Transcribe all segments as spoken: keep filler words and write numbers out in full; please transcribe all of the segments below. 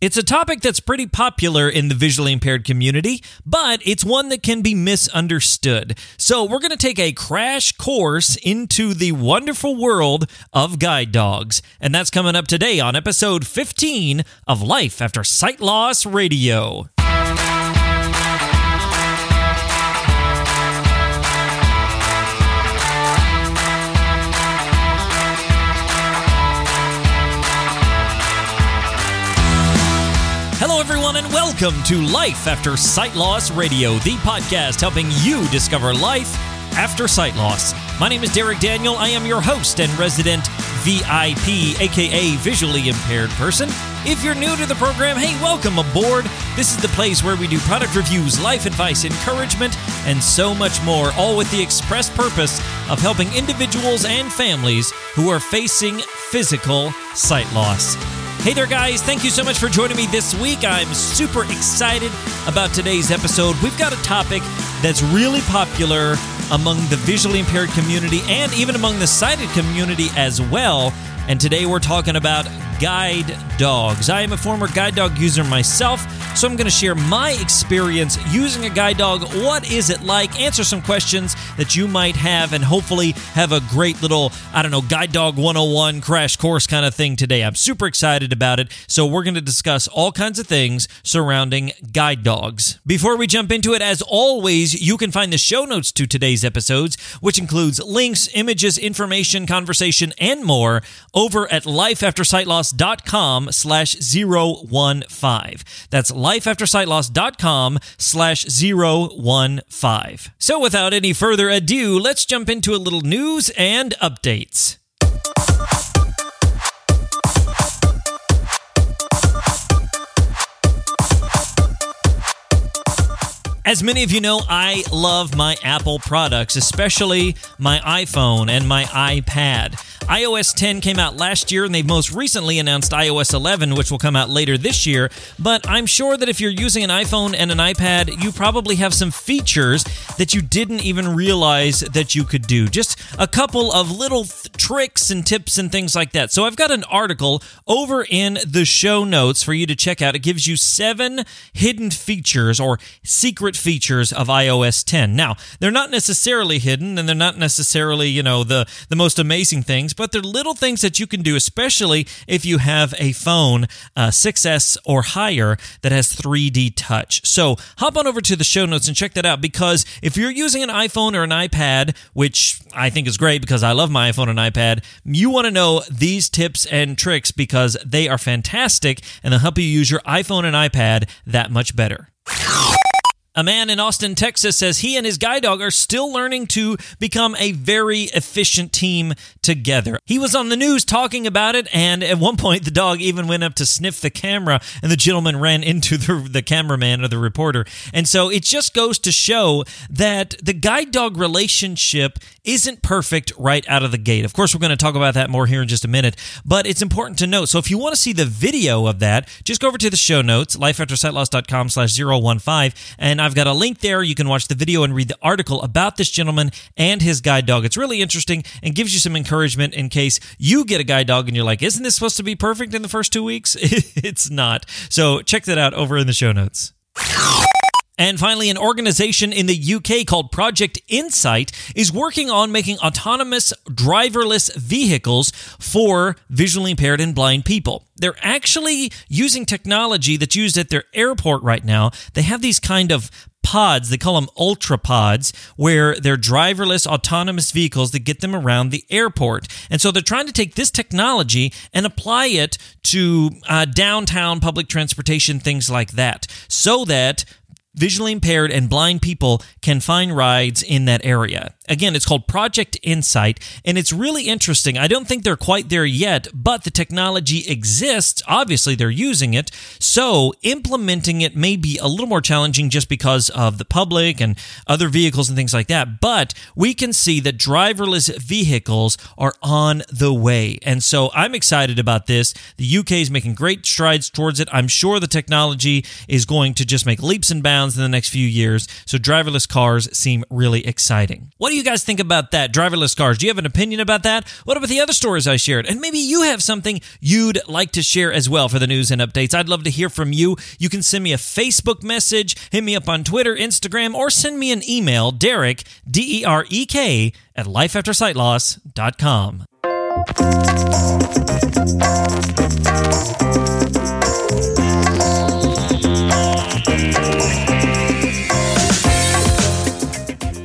It's a topic that's pretty popular in the visually impaired community, but it's one that can be misunderstood. So we're going to take a crash course into the wonderful world of guide dogs. And that's coming up today on episode fifteen of Life After Sight Loss Radio. And welcome to Life After Sight Loss Radio, the podcast helping you discover life after sight loss. My name is Derek Daniel. I am your host and resident V I P, aka visually impaired person. If you're new to the program, hey, welcome aboard. This is the place where we do product reviews, life advice, encouragement, and so much more, all with the express purpose of helping individuals and families who are facing physical sight loss. Hey there, guys. Thank you so much for joining me this week. I'm super excited about today's episode. We've got a topic that's really popular among the visually impaired community and even among the sighted community as well. And today we're talking about guide dogs. I am a former guide dog user myself, so I'm going to share my experience using a guide dog. What is it like? Answer some questions that you might have, and hopefully have a great little, I don't know, guide dog one oh one crash course kind of thing today. I'm super excited about it. So we're going to discuss all kinds of things surrounding guide dogs. Before we jump into it, as always, you can find the show notes to today's episodes, which includes links, images, information, conversation, and more over at life after sight loss dot com slash zero one five. That's life after sight loss dot com slash zero one five. So without any further ado, let's jump into a little news and updates. As many of you know, I love my Apple products, especially my iPhone and my iPad. iOS ten came out last year, and they've most recently announced iOS eleven, which will come out later this year. But I'm sure that if you're using an iPhone and an iPad, you probably have some features that you didn't even realize that you could do. Just a couple of little th- tricks and tips and things like that. So I've got an article over in the show notes for you to check out. It gives you seven hidden features or secret features of iOS ten. Now, they're not necessarily hidden, and they're not necessarily, you know, the, the most amazing things, but they're little things that you can do, especially if you have a phone, uh, six S or higher, that has three D touch. So hop on over to the show notes and check that out, because if you're using an iPhone or an iPad, which I think is great because I love my iPhone and iPad, you want to know these tips and tricks because they are fantastic, and they'll help you use your iPhone and iPad that much better. A man in Austin, Texas says he and his guide dog are still learning to become a very efficient team together. He was on the news talking about it, and at one point the dog even went up to sniff the camera, and the gentleman ran into the, the cameraman or the reporter. And so it just goes to show that the guide dog relationship isn't perfect right out of the gate. Of course, we're going to talk about that more here in just a minute, but it's important to note. So if you want to see the video of that, just go over to the show notes, life after sight loss dot com slash zero one five, and I've got a link there. You can watch the video and read the article about this gentleman and his guide dog. It's really interesting and gives you some encouragement in case you get a guide dog and you're like, isn't this supposed to be perfect in the first two weeks? It's not. So check that out over in the show notes. And finally, an organization in the U K called Project Insight is working on making autonomous driverless vehicles for visually impaired and blind people. They're actually using technology that's used at their airport right now. They have these kind of pods, they call them ultra pods, where they're driverless autonomous vehicles that get them around the airport. And so they're trying to take this technology and apply it to uh, downtown public transportation, things like that, so that visually impaired and blind people can find rides in that area. Again, it's called Project Insight, and it's really interesting. I don't think they're quite there yet, but the technology exists. Obviously, they're using it, so implementing it may be a little more challenging just because of the public and other vehicles and things like that, but we can see that driverless vehicles are on the way, and so I'm excited about this. The U K is making great strides towards it. I'm sure the technology is going to just make leaps and bounds grounds in the next few years, so driverless cars seem really exciting. What do you guys think about that? Driverless cars, do you have an opinion about that? What about the other stories I shared? And maybe you have something you'd like to share as well for the news and updates. I'd love to hear from you. You can send me a Facebook message, hit me up on Twitter, Instagram, or send me an email, Derek, D E R E K, at life after sight loss dot com.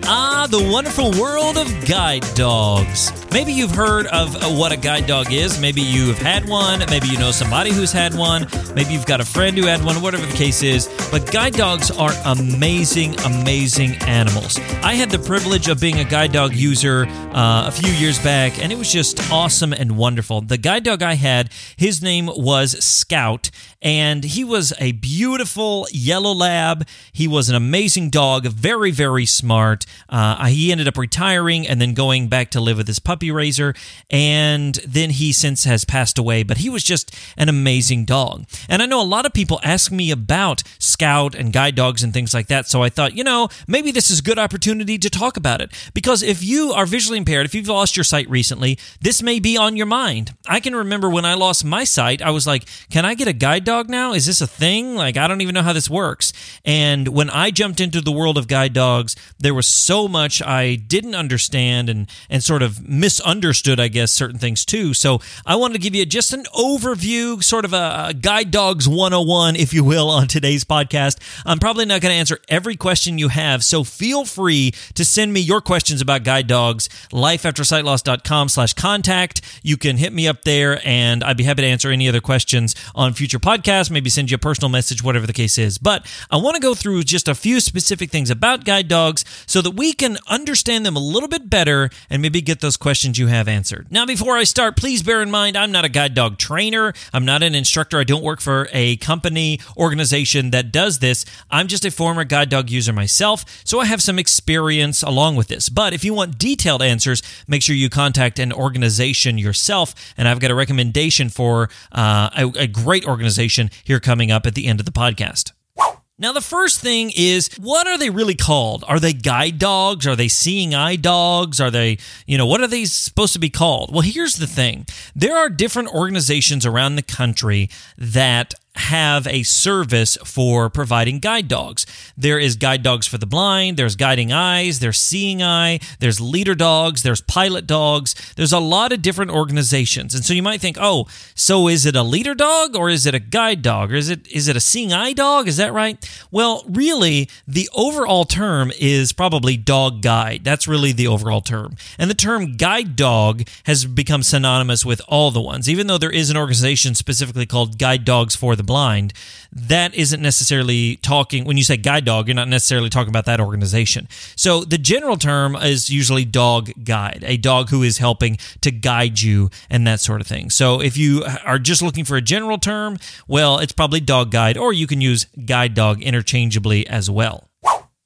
Ah, the wonderful world of guide dogs. Maybe you've heard of what a guide dog is. Maybe you've had one. Maybe you know somebody who's had one. Maybe you've got a friend who had one, whatever the case is. But guide dogs are amazing, amazing animals. I had the privilege of being a guide dog user uh, a few years back, and it was just awesome and wonderful. The guide dog I had, his name was Scout, and he was a beautiful yellow lab. He was an amazing dog, very, very smart. Uh, he ended up retiring and then going back to live with his puppy raiser, and then he since has passed away, but he was just an amazing dog. And I know a lot of people ask me about Scout and guide dogs and things like that, so I thought, you know, maybe this is a good opportunity to talk about it, because if you are visually impaired, if you've lost your sight recently, this may be on your mind. I can remember when I lost my sight, I was like, can I get a guide dog now? Is this a thing? Like, I don't even know how this works. And when I jumped into the world of guide dogs, there was so much I didn't understand and, and sort of misunderstood, I guess, certain things too. So I wanted to give you just an overview, sort of a, a guide dogs one oh one, if you will, on today's podcast. I'm probably not going to answer every question you have, so feel free to send me your questions about guide dogs, life after sight loss dot com slash contact. You can hit me up there, and I'd be happy to answer any other questions on future podcasts, maybe send you a personal message, whatever the case is. But I want to go through just a few specific things about guide dogs so that we can understand them a little bit better and maybe get those questions you have answered. Now, before I start, please bear in mind, I'm not a guide dog trainer. I'm not an instructor. I don't work for a company, organization that does this. I'm just a former guide dog user myself, so I have some experience along with this. But if you want detailed answers, make sure you contact an organization yourself, and I've got a recommendation for uh, a, a great organization here coming up at the end of the podcast. Now, the first thing is, what are they really called? Are they guide dogs? Are they seeing eye dogs? Are they, you know, what are they supposed to be called? Well, here's the thing. There are different organizations around the country that have a service for providing guide dogs. There is Guide Dogs for the Blind, there's Guiding Eyes, there's Seeing Eye, there's Leader Dogs, there's Pilot Dogs. There's a lot of different organizations. And so you might think, oh, so is it a leader dog or is it a guide dog? Or is it is it a seeing eye dog? Is that right? Well, really, the overall term is probably dog guide. That's really the overall term. And the term guide dog has become synonymous with all the ones, even though there is an organization specifically called Guide Dogs for the Blind. That isn't necessarily talking, when you say guide dog, you're not necessarily talking about that organization. So the general term is usually dog guide, a dog who is helping to guide you and that sort of thing. So if you are just looking for a general term, well, it's probably dog guide, or you can use guide dog interchangeably as well.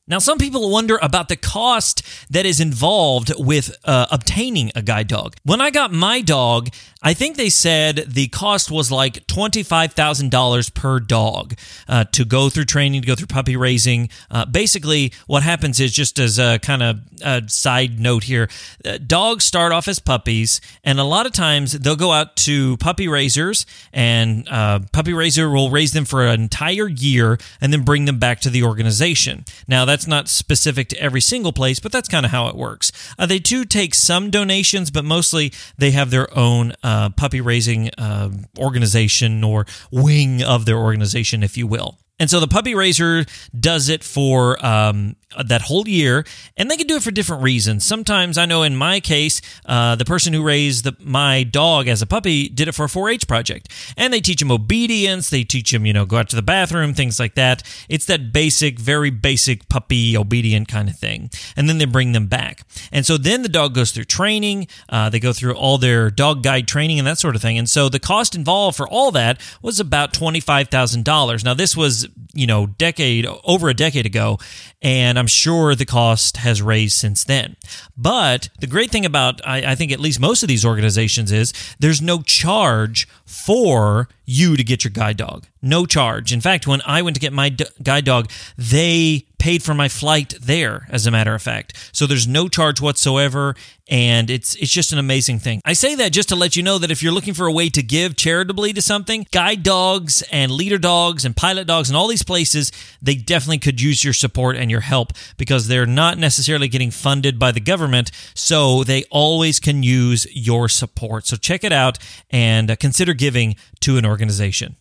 Now, some people wonder about the cost that is involved with uh, obtaining a guide dog. When I got my dog, I think they said the cost was like twenty-five thousand dollars per dog uh, to go through training, to go through puppy raising. Uh, basically, what happens is, just as a kind of a side note here, uh, dogs start off as puppies, and a lot of times they'll go out to puppy raisers, and uh, puppy raiser will raise them for an entire year and then bring them back to the organization. Now, that's That's not specific to every single place, but that's kind of how it works. Uh, they do take some donations, but mostly they have their own uh, puppy raising uh, organization, or wing of their organization, if you will. And so the puppy raiser does it for um, that whole year, and they can do it for different reasons. Sometimes, I know in my case, uh, the person who raised the, my dog as a puppy did it for a four H project, and they teach him obedience. They teach him, you know, go out to the bathroom, things like that. It's that basic, very basic puppy obedient kind of thing, and then they bring them back. And so then the dog goes through training. Uh, they go through all their dog guide training and that sort of thing. And so the cost involved for all that was about twenty-five thousand dollars. Now, this was, you know, decade, over a decade ago, and I'm sure the cost has raised since then. But the great thing about, I, I think, at least most of these organizations is there's no charge for you to get your guide dog. No charge. In fact, when I went to get my d- guide dog, they paid for my flight there, as a matter of fact. So there's no charge whatsoever, and it's it's just an amazing thing. I say that just to let you know that if you're looking for a way to give charitably to something, Guide Dogs and Leader Dogs and Pilot Dogs and all these places, they definitely could use your support and your help because they're not necessarily getting funded by the government, so they always can use your support. So check it out and consider giving to an organization.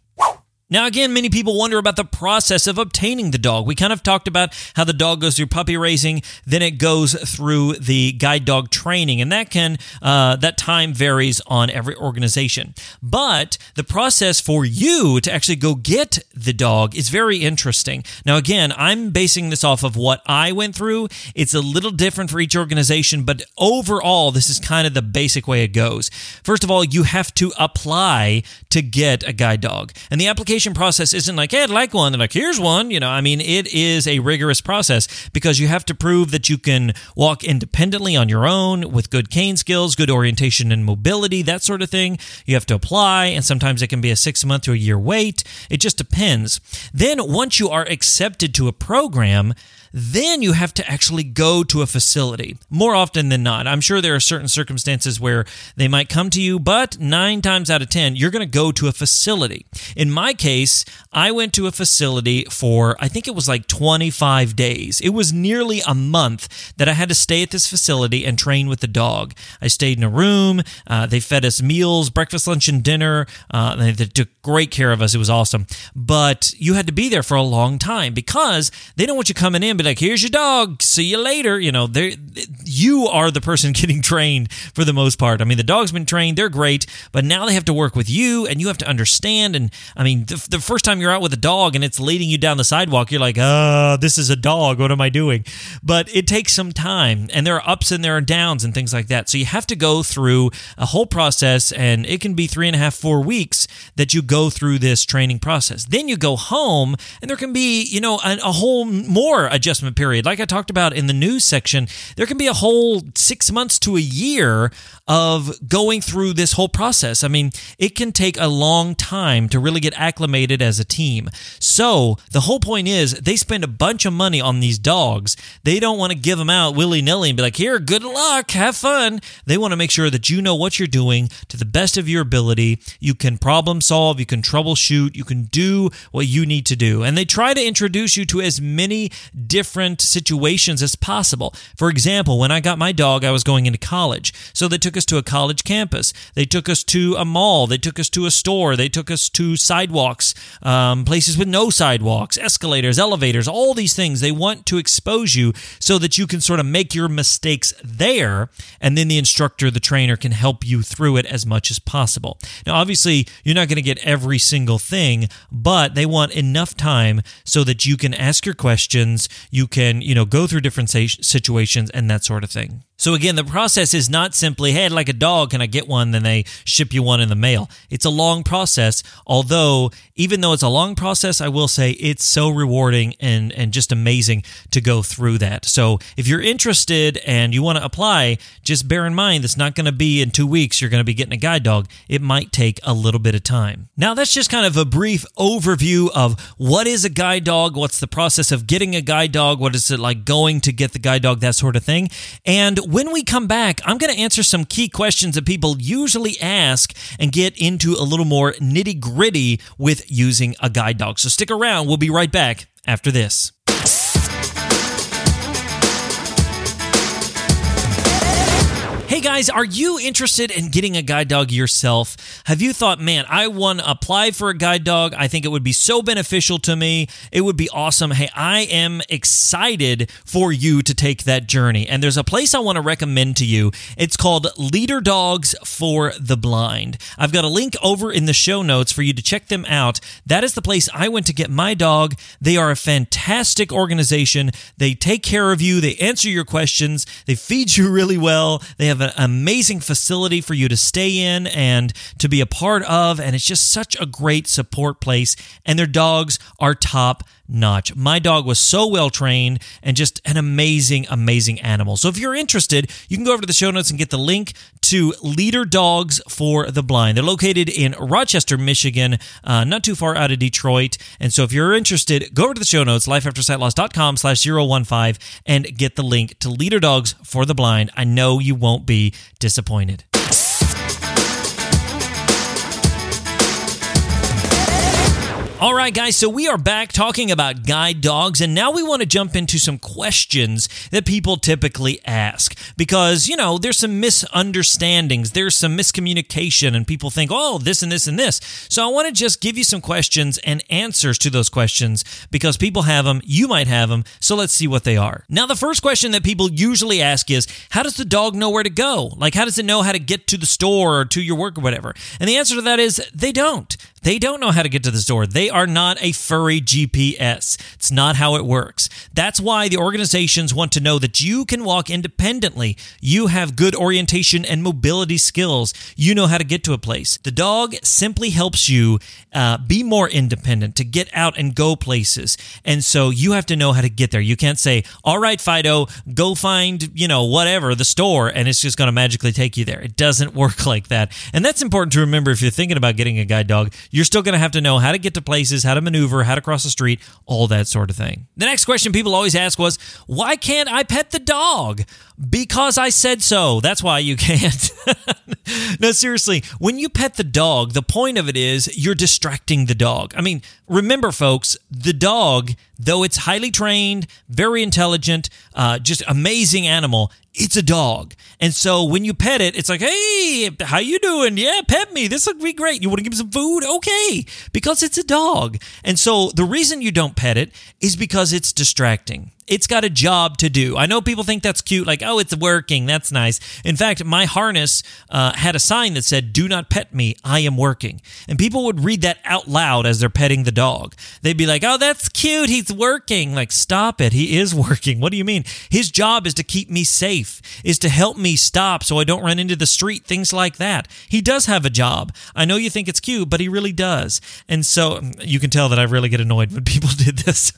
Now, again, many people wonder about the process of obtaining the dog. We kind of talked about how the dog goes through puppy raising, then it goes through the guide dog training, and that can uh, that time varies on every organization. But the process for you to actually go get the dog is very interesting. Now, again, I'm basing this off of what I went through. It's a little different for each organization, but overall, this is kind of the basic way it goes. First of all, you have to apply to get a guide dog, and the application process isn't like, hey, I'd like one, and like, here's one. You know, I mean, it is a rigorous process because you have to prove that you can walk independently on your own with good cane skills, good orientation and mobility, that sort of thing. You have to apply, and sometimes it can be a six-month to a year wait. It just depends. Then once you are accepted to a program, then you have to actually go to a facility, more often than not. I'm sure there are certain circumstances where they might come to you, but nine times out of ten, you're going to go to a facility. In my case, I went to a facility for, I think it was like twenty-five days. It was nearly a month that I had to stay at this facility and train with the dog. I stayed in a room. Uh, they fed us meals, breakfast, lunch, and dinner. Uh, they, they took great care of us. It was awesome. But you had to be there for a long time because they don't want you coming in, be like, here's your dog, see you later. You know, they you are the person getting trained for the most part. I mean, the dog's been trained, they're great, but now they have to work with you, and you have to understand. And I mean, the, the first time you're out with a dog and it's leading you down the sidewalk, you're like, uh, this is a dog, what am I doing? But it takes some time, and there are ups and there are downs and things like that. So you have to go through a whole process, and it can be three and a half, four weeks that you go through this training process. Then you go home, and there can be, you know, a, a whole more adjustment adjustment period. Like I talked about in the news section, there can be a whole six months to a year of going through this whole process. I mean, it can take a long time to really get acclimated as a team. So the whole point is they spend a bunch of money on these dogs. They don't want to give them out willy-nilly and be like, here, good luck, have fun. They want to make sure that you know what you're doing to the best of your ability. You can problem solve, you can troubleshoot, you can do what you need to do. And they try to introduce you to as many different different situations as possible. For example, when I got my dog, I was going into college. So they took us to a college campus. They took us to a mall. They took us to a store. They took us to sidewalks, um, places with no sidewalks, escalators, elevators, all these things. They want to expose you so that you can sort of make your mistakes there, and then the instructor, the trainer, can help you through it as much as possible. Now, obviously, you're not going to get every single thing, but they want enough time so that you can ask your questions. You can, you know, go through different situations and that sort of thing. So again, the process is not simply, hey, I'd like a dog, can I get one? Then they ship you one in the mail. It's a long process, although even though it's a long process, I will say it's so rewarding and, and just amazing to go through that. So if you're interested and you want to apply, just bear in mind it's not going to be in two weeks you're going to be getting a guide dog. It might take a little bit of time. Now that's just kind of a brief overview of what is a guide dog, what's the process of getting a guide dog, what is it like going to get the guide dog, that sort of thing. And when we come back, I'm going to answer some key questions that people usually ask and get into a little more nitty-gritty with using a guide dog. So stick around. We'll be right back after this. Hey guys, are you interested in getting a guide dog yourself? Have you thought, man, I want to apply for a guide dog. I think it would be so beneficial to me. It would be awesome. Hey, I am excited for you to take that journey. And there's a place I want to recommend to you. It's called Leader Dogs for the Blind. I've got a link over in the show notes for you to check them out. That is the place I went to get my dog. They are a fantastic organization. They take care of you. They answer your questions. They feed you really well. They have have an amazing facility for you to stay in and to be a part of, and it's just such a great support place, and their dogs are top notch. My dog was so well trained and just an amazing, amazing animal. So if you're interested, you can go over to the show notes and get the link to Leader Dogs for the Blind. They're located in Rochester, Michigan, uh, not too far out of Detroit. And so if you're interested, go over to the show notes, lifeaftersightloss dot com slash zero one five, and get the link to Leader Dogs for the Blind. I know you won't be disappointed. All right, guys, so we are back talking about guide dogs, and now we want to jump into some questions that people typically ask because, you know, there's some misunderstandings, there's some miscommunication, and people think, oh, this and this and this. So I want to just give you some questions and answers to those questions because people have them, you might have them, so let's see what they are. Now, the first question that people usually ask is, how does the dog know where to go? Like, how does it know how to get to the store or to your work or whatever? And the answer to that is they don't. They don't know how to get to the store. They are not a furry G P S. It's not how it works. That's why the organizations want to know that you can walk independently. You have good orientation and mobility skills. You know how to get to a place. The dog simply helps you uh, be more independent, to get out and go places. And so you have to know how to get there. You can't say, all right, Fido, go find, you know, whatever, the store, and it's just going to magically take you there. It doesn't work like that. And that's important to remember if you're thinking about getting a guide dog. You're still going to have to know how to get to places, how to maneuver, how to cross the street, all that sort of thing. The next question people always ask was, why can't I pet the dog? Because I said so. That's why you can't. No, seriously, when you pet the dog, the point of it is you're distracting the dog. I mean, remember, folks, the dog, though it's highly trained, very intelligent, uh, just amazing animal, it's a dog. And so when you pet it, it's like, hey, how you doing? Yeah, pet me. This would be great. You want to give me some food? Okay, because it's a dog. And so the reason you don't pet it is because it's distracting. It's got a job to do. I know people think that's cute, like, oh, it's working, that's nice. In fact, my harness uh, had a sign that said, do not pet me, I am working. And people would read that out loud as they're petting the dog. They'd be like, oh, that's cute, he's working. Like, stop it, he is working. What do you mean? His job is to keep me safe, is to help me stop so I don't run into the street, things like that. He does have a job. I know you think it's cute, but he really does. And so, you can tell that I really get annoyed when people did this.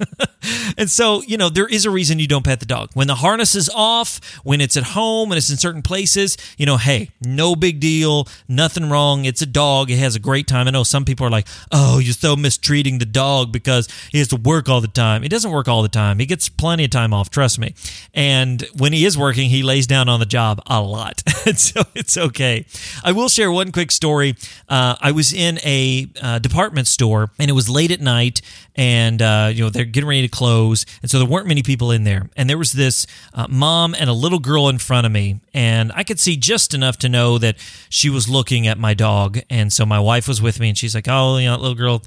And so, you know, there is a reason you don't pet the dog. When the harness is off, when it's at home, when it's in certain places, you know, hey, no big deal, nothing wrong. It's a dog. It has a great time. I know some people are like, oh, you're so mistreating the dog because he has to work all the time. He doesn't work all the time. He gets plenty of time off, trust me. And when he is working, he lays down on the job a lot. So it's okay. I will share one quick story. Uh, I was in a uh, department store, and it was late at night, and uh, you know, they're getting ready to close, and so there weren't many people in there. And there was this uh, mom and a little girl in front of me, and I could see just enough to know that she was looking at my dog. And so my wife was with me, and she's like, oh, you know, little girl,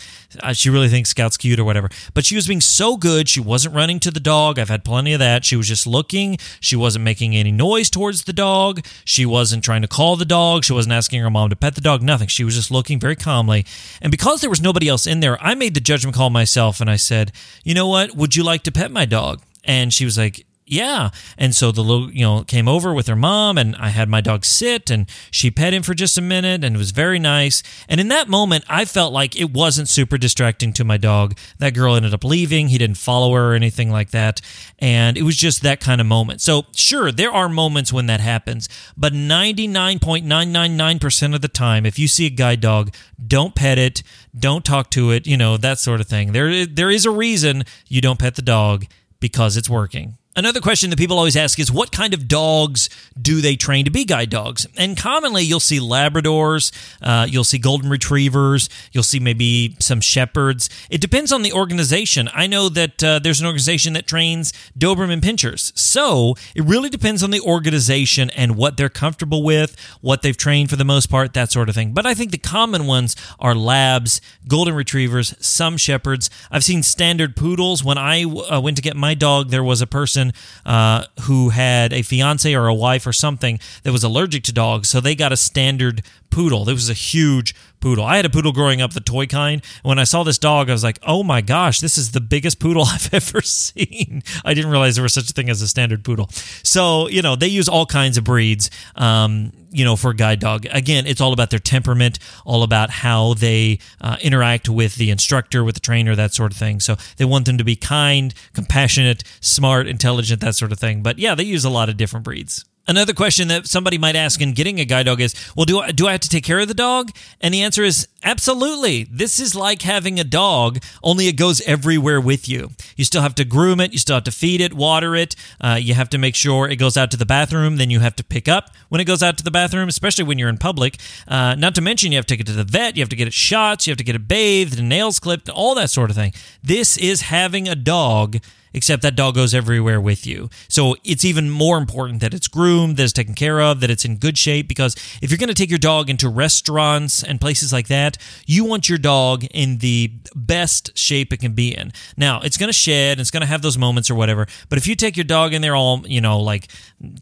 she really thinks Scout's cute or whatever. But she was being so good. She wasn't running to the dog. I've had plenty of that. She was just looking. She wasn't making any noise towards the dog. She wasn't trying to call the dog. She wasn't asking her mom to pet the dog, nothing. She was just looking very calmly. And because there was nobody else in there, I made the judgment call myself, and I said, you know what, would you like to pet my dog? And she was like, yeah. And so the little, you know, came over with her mom, and I had my dog sit, and she pet him for just a minute, and it was very nice. And in that moment, I felt like it wasn't super distracting to my dog. That girl ended up leaving. He didn't follow her or anything like that. And it was just that kind of moment. So sure, there are moments when that happens, but ninety-nine point nine nine nine percent of the time, if you see a guide dog, don't pet it, don't talk to it, you know, that sort of thing. There, there is a reason you don't pet the dog, because it's working. Another question that people always ask is, what kind of dogs do they train to be guide dogs? And commonly, you'll see Labradors, uh, you'll see Golden Retrievers, you'll see maybe some Shepherds. It depends on the organization. I know that uh, there's an organization that trains Doberman Pinschers. So it really depends on the organization and what they're comfortable with, what they've trained for the most part, that sort of thing. But I think the common ones are Labs, Golden Retrievers, some Shepherds. I've seen Standard Poodles. When I uh, went to get my dog, there was a person Uh, who had a fiance or a wife or something that was allergic to dogs, so they got a standard poodle. This was a huge poodle. I had a poodle growing up, the toy kind. And when I saw this dog, I was like, oh my gosh, this is the biggest poodle I've ever seen. I didn't realize there was such a thing as a standard poodle. So, you know, they use all kinds of breeds, um, you know, for a guide dog. Again, it's all about their temperament, all about how they uh, interact with the instructor, with the trainer, that sort of thing. So they want them to be kind, compassionate, smart, intelligent, that sort of thing. But yeah, they use a lot of different breeds. Another question that somebody might ask in getting a guide dog is, well, do I, do I have to take care of the dog? And the answer is absolutely. This is like having a dog, only it goes everywhere with you. You still have to groom it. You still have to feed it, water it. Uh, you have to make sure it goes out to the bathroom. Then you have to pick up when it goes out to the bathroom, especially when you're in public. Uh, not to mention you have to take it to the vet. You have to get it shots. You have to get it bathed and nails clipped, all that sort of thing. This is having a dog, except that dog goes everywhere with you. So it's even more important that it's groomed, that it's taken care of, that it's in good shape, because if you're going to take your dog into restaurants and places like that, you want your dog in the best shape it can be in. Now, it's going to shed, and it's going to have those moments or whatever, but if you take your dog in there all, you know, like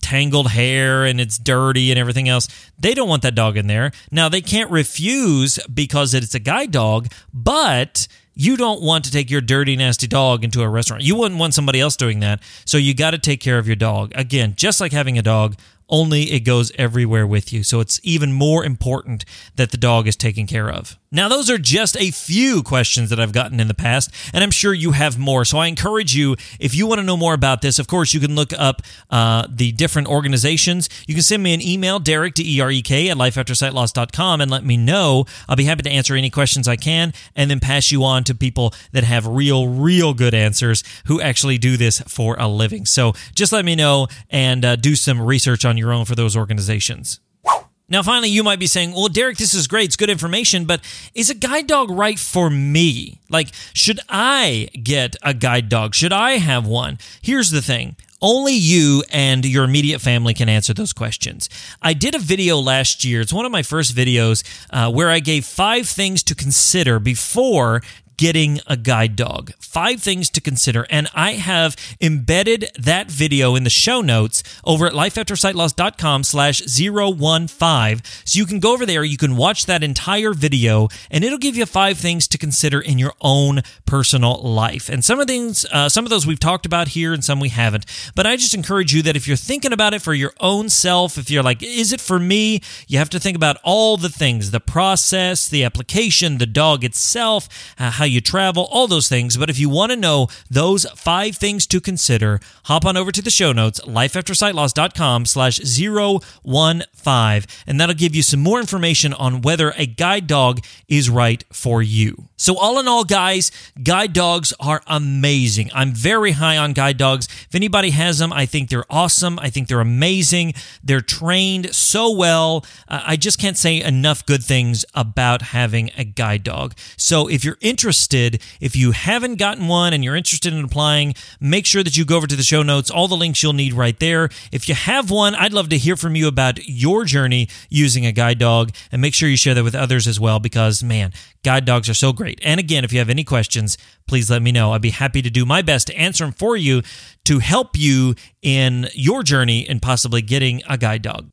tangled hair and it's dirty and everything else, they don't want that dog in there. Now, they can't refuse because it's a guide dog, but you don't want to take your dirty, nasty dog into a restaurant. You wouldn't want somebody else doing that. So you got to take care of your dog. Again, just like having a dog, only it goes everywhere with you. So it's even more important that the dog is taken care of. Now, those are just a few questions that I've gotten in the past, and I'm sure you have more. So I encourage you, if you want to know more about this, of course, you can look up uh, the different organizations. You can send me an email, Derek, D E R E K, at life after sight loss dot com, and let me know. I'll be happy to answer any questions I can, and then pass you on to people that have real, real good answers who actually do this for a living. So just let me know and uh, do some research on your own for those organizations. Now, finally, you might be saying, well, Derek, this is great. It's good information, but is a guide dog right for me? Like, should I get a guide dog? Should I have one? Here's the thing. Only you and your immediate family can answer those questions. I did a video last year. It's one of my first videos uh, where I gave five things to consider before getting a guide dog. Five things to consider. And I have embedded that video in the show notes over at life after sight loss dot com slash zero one five. So you can go over there, you can watch that entire video, and it'll give you five things to consider in your own personal life. And some of things, uh, some of those we've talked about here and some we haven't. But I just encourage you that if you're thinking about it for your own self, if you're like, is it for me? You have to think about all the things, the process, the application, the dog itself, uh, how you travel, all those things. But if you want to know those five things to consider, hop on over to the show notes, life after sight loss dot com slash zero one five, and that'll give you some more information on whether a guide dog is right for you. So all in all, guys, guide dogs are amazing. I'm very high on guide dogs. If anybody has them, I think they're awesome. I think they're amazing. They're trained so well. Uh, I just can't say enough good things about having a guide dog. So if you're interested, if you haven't gotten one and you're interested in applying, make sure that you go over to the show notes. All the links you'll need right there. If you have one, I'd love to hear from you about your journey using a guide dog, and make sure you share that with others as well, because, man, guide dogs are so great. And again, if you have any questions, please let me know. I'd be happy to do my best to answer them for you, to help you in your journey in possibly getting a guide dog.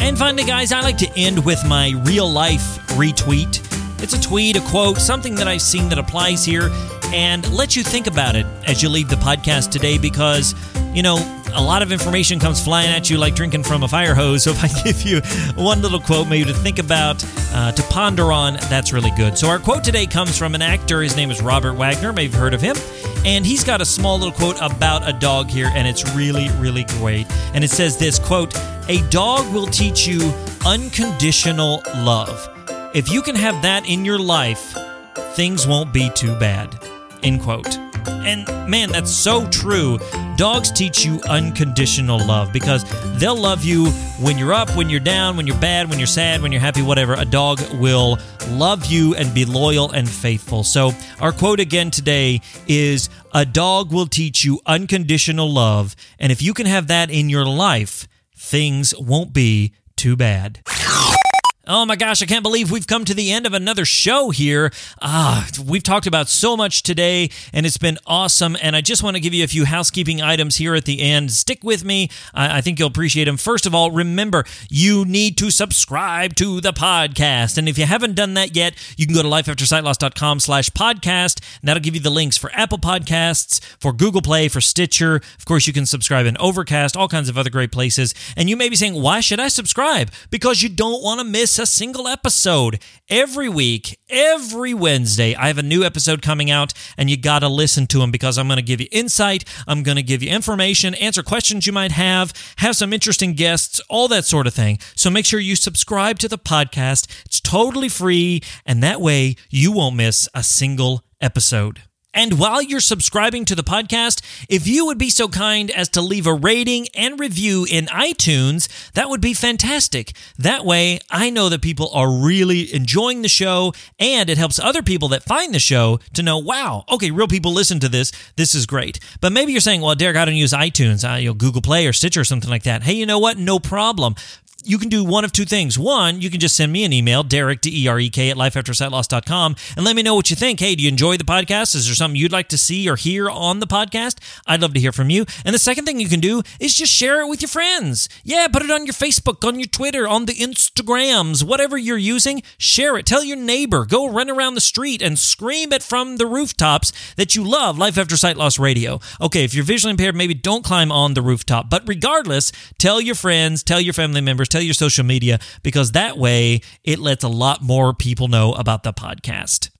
And finally, guys, I like to end with my real life retweet. It's a tweet, a quote, something that I've seen that applies here, and let you think about it as you leave the podcast today, because, you know, a lot of information comes flying at you like drinking from a fire hose. So if I give you one little quote maybe to think about, uh, to ponder on, that's really good. So our quote today comes from an actor. His name is Robert Wagner. Maybe you've heard of him. And he's got a small little quote about a dog here, and it's really, really great. And it says this, quote, "A dog will teach you unconditional love. If you can have that in your life, things won't be too bad." End quote. And man, that's so true. Dogs teach you unconditional love, because they'll love you when you're up, when you're down, when you're bad, when you're sad, when you're happy, whatever. A dog will love you and be loyal and faithful. So our quote again today is, "A dog will teach you unconditional love. And if you can have that in your life, things won't be too bad." Oh my gosh, I can't believe we've come to the end of another show here. Ah, we've talked about so much today, and it's been awesome. And I just want to give you a few housekeeping items here at the end. Stick with me. I, I think you'll appreciate them. First of all, remember, you need to subscribe to the podcast. And if you haven't done that yet, you can go to lifeaftersightloss.com slash podcast. That'll give you the links for Apple Podcasts, for Google Play, for Stitcher. Of course, you can subscribe in Overcast, all kinds of other great places. And you may be saying, why should I subscribe? Because you don't want to miss a single episode. Every week, every Wednesday, I have a new episode coming out, and you got to listen to them because I'm going to give you insight, I'm going to give you information, answer questions you might have, have some interesting guests, all that sort of thing. So make sure you subscribe to the podcast. It's totally free, and that way you won't miss a single episode. And while you're subscribing to the podcast, if you would be so kind as to leave a rating and review in iTunes, that would be fantastic. That way, I know that people are really enjoying the show, and it helps other people that find the show to know, wow, okay, real people listen to this. This is great. But maybe you're saying, well, Derek, I don't use iTunes. I, you know, Google Play or Stitcher or something like that. Hey, you know what? No problem. You can do one of two things. One, you can just send me an email, Derek, D E R E K, at lifeaftersightloss dot com, and let me know what you think. Hey, do you enjoy the podcast? Is there something you'd like to see or hear on the podcast? I'd love to hear from you. And the second thing you can do is just share it with your friends. Yeah, put it on your Facebook, on your Twitter, on the Instagrams, whatever you're using, share it. Tell your neighbor. Go run around the street and scream it from the rooftops that you love Life After Sight Loss Radio. Okay, if you're visually impaired, maybe don't climb on the rooftop. But regardless, tell your friends, tell your family members, tell your social media, because that way it lets a lot more people know about the podcast.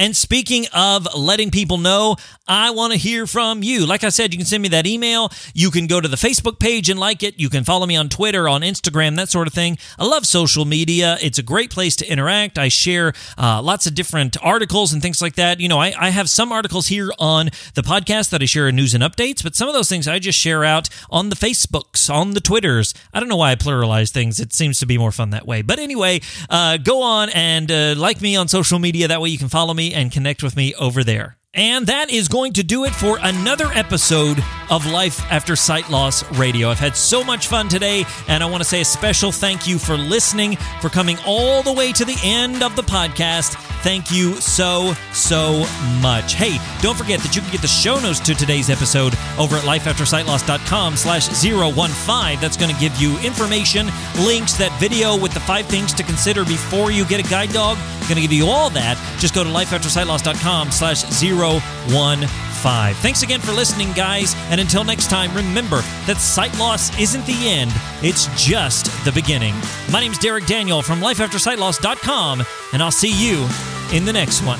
And speaking of letting people know, I want to hear from you. Like I said, you can send me that email. You can go to the Facebook page and like it. You can follow me on Twitter, on Instagram, that sort of thing. I love social media. It's a great place to interact. I share uh, lots of different articles and things like that. You know, I, I have some articles here on the podcast that I share in news and updates, but some of those things I just share out on the Facebooks, on the Twitters. I don't know why I pluralize things. It seems to be more fun that way. But anyway, uh, go on and uh, like me on social media. That way you can follow me and connect with me over there. And that is going to do it for another episode of Life After Sight Loss Radio. I've had so much fun today, and I want to say a special thank you for listening, for coming all the way to the end of the podcast. Thank you so, so much. Hey, don't forget that you can get the show notes to today's episode over at lifeaftersightloss.com slash 015. That's going to give you information, links, that video with the five things to consider before you get a guide dog. Going to give you all that. Just go to lifeaftersightloss.com slash 015. Five. Thanks again for listening, guys, and until next time, remember that sight loss isn't the end, it's just the beginning. My name's Derek Daniel from life after sight loss dot com, and I'll see you in the next one.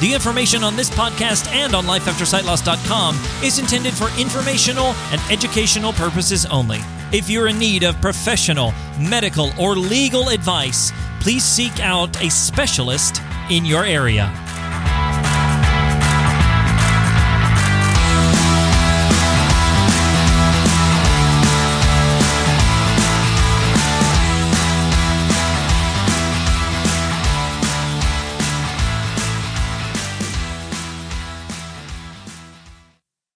The information on this podcast and on life after sight loss dot com is intended for informational and educational purposes only. If you're in need of professional, medical, or legal advice, please seek out a specialist in your area.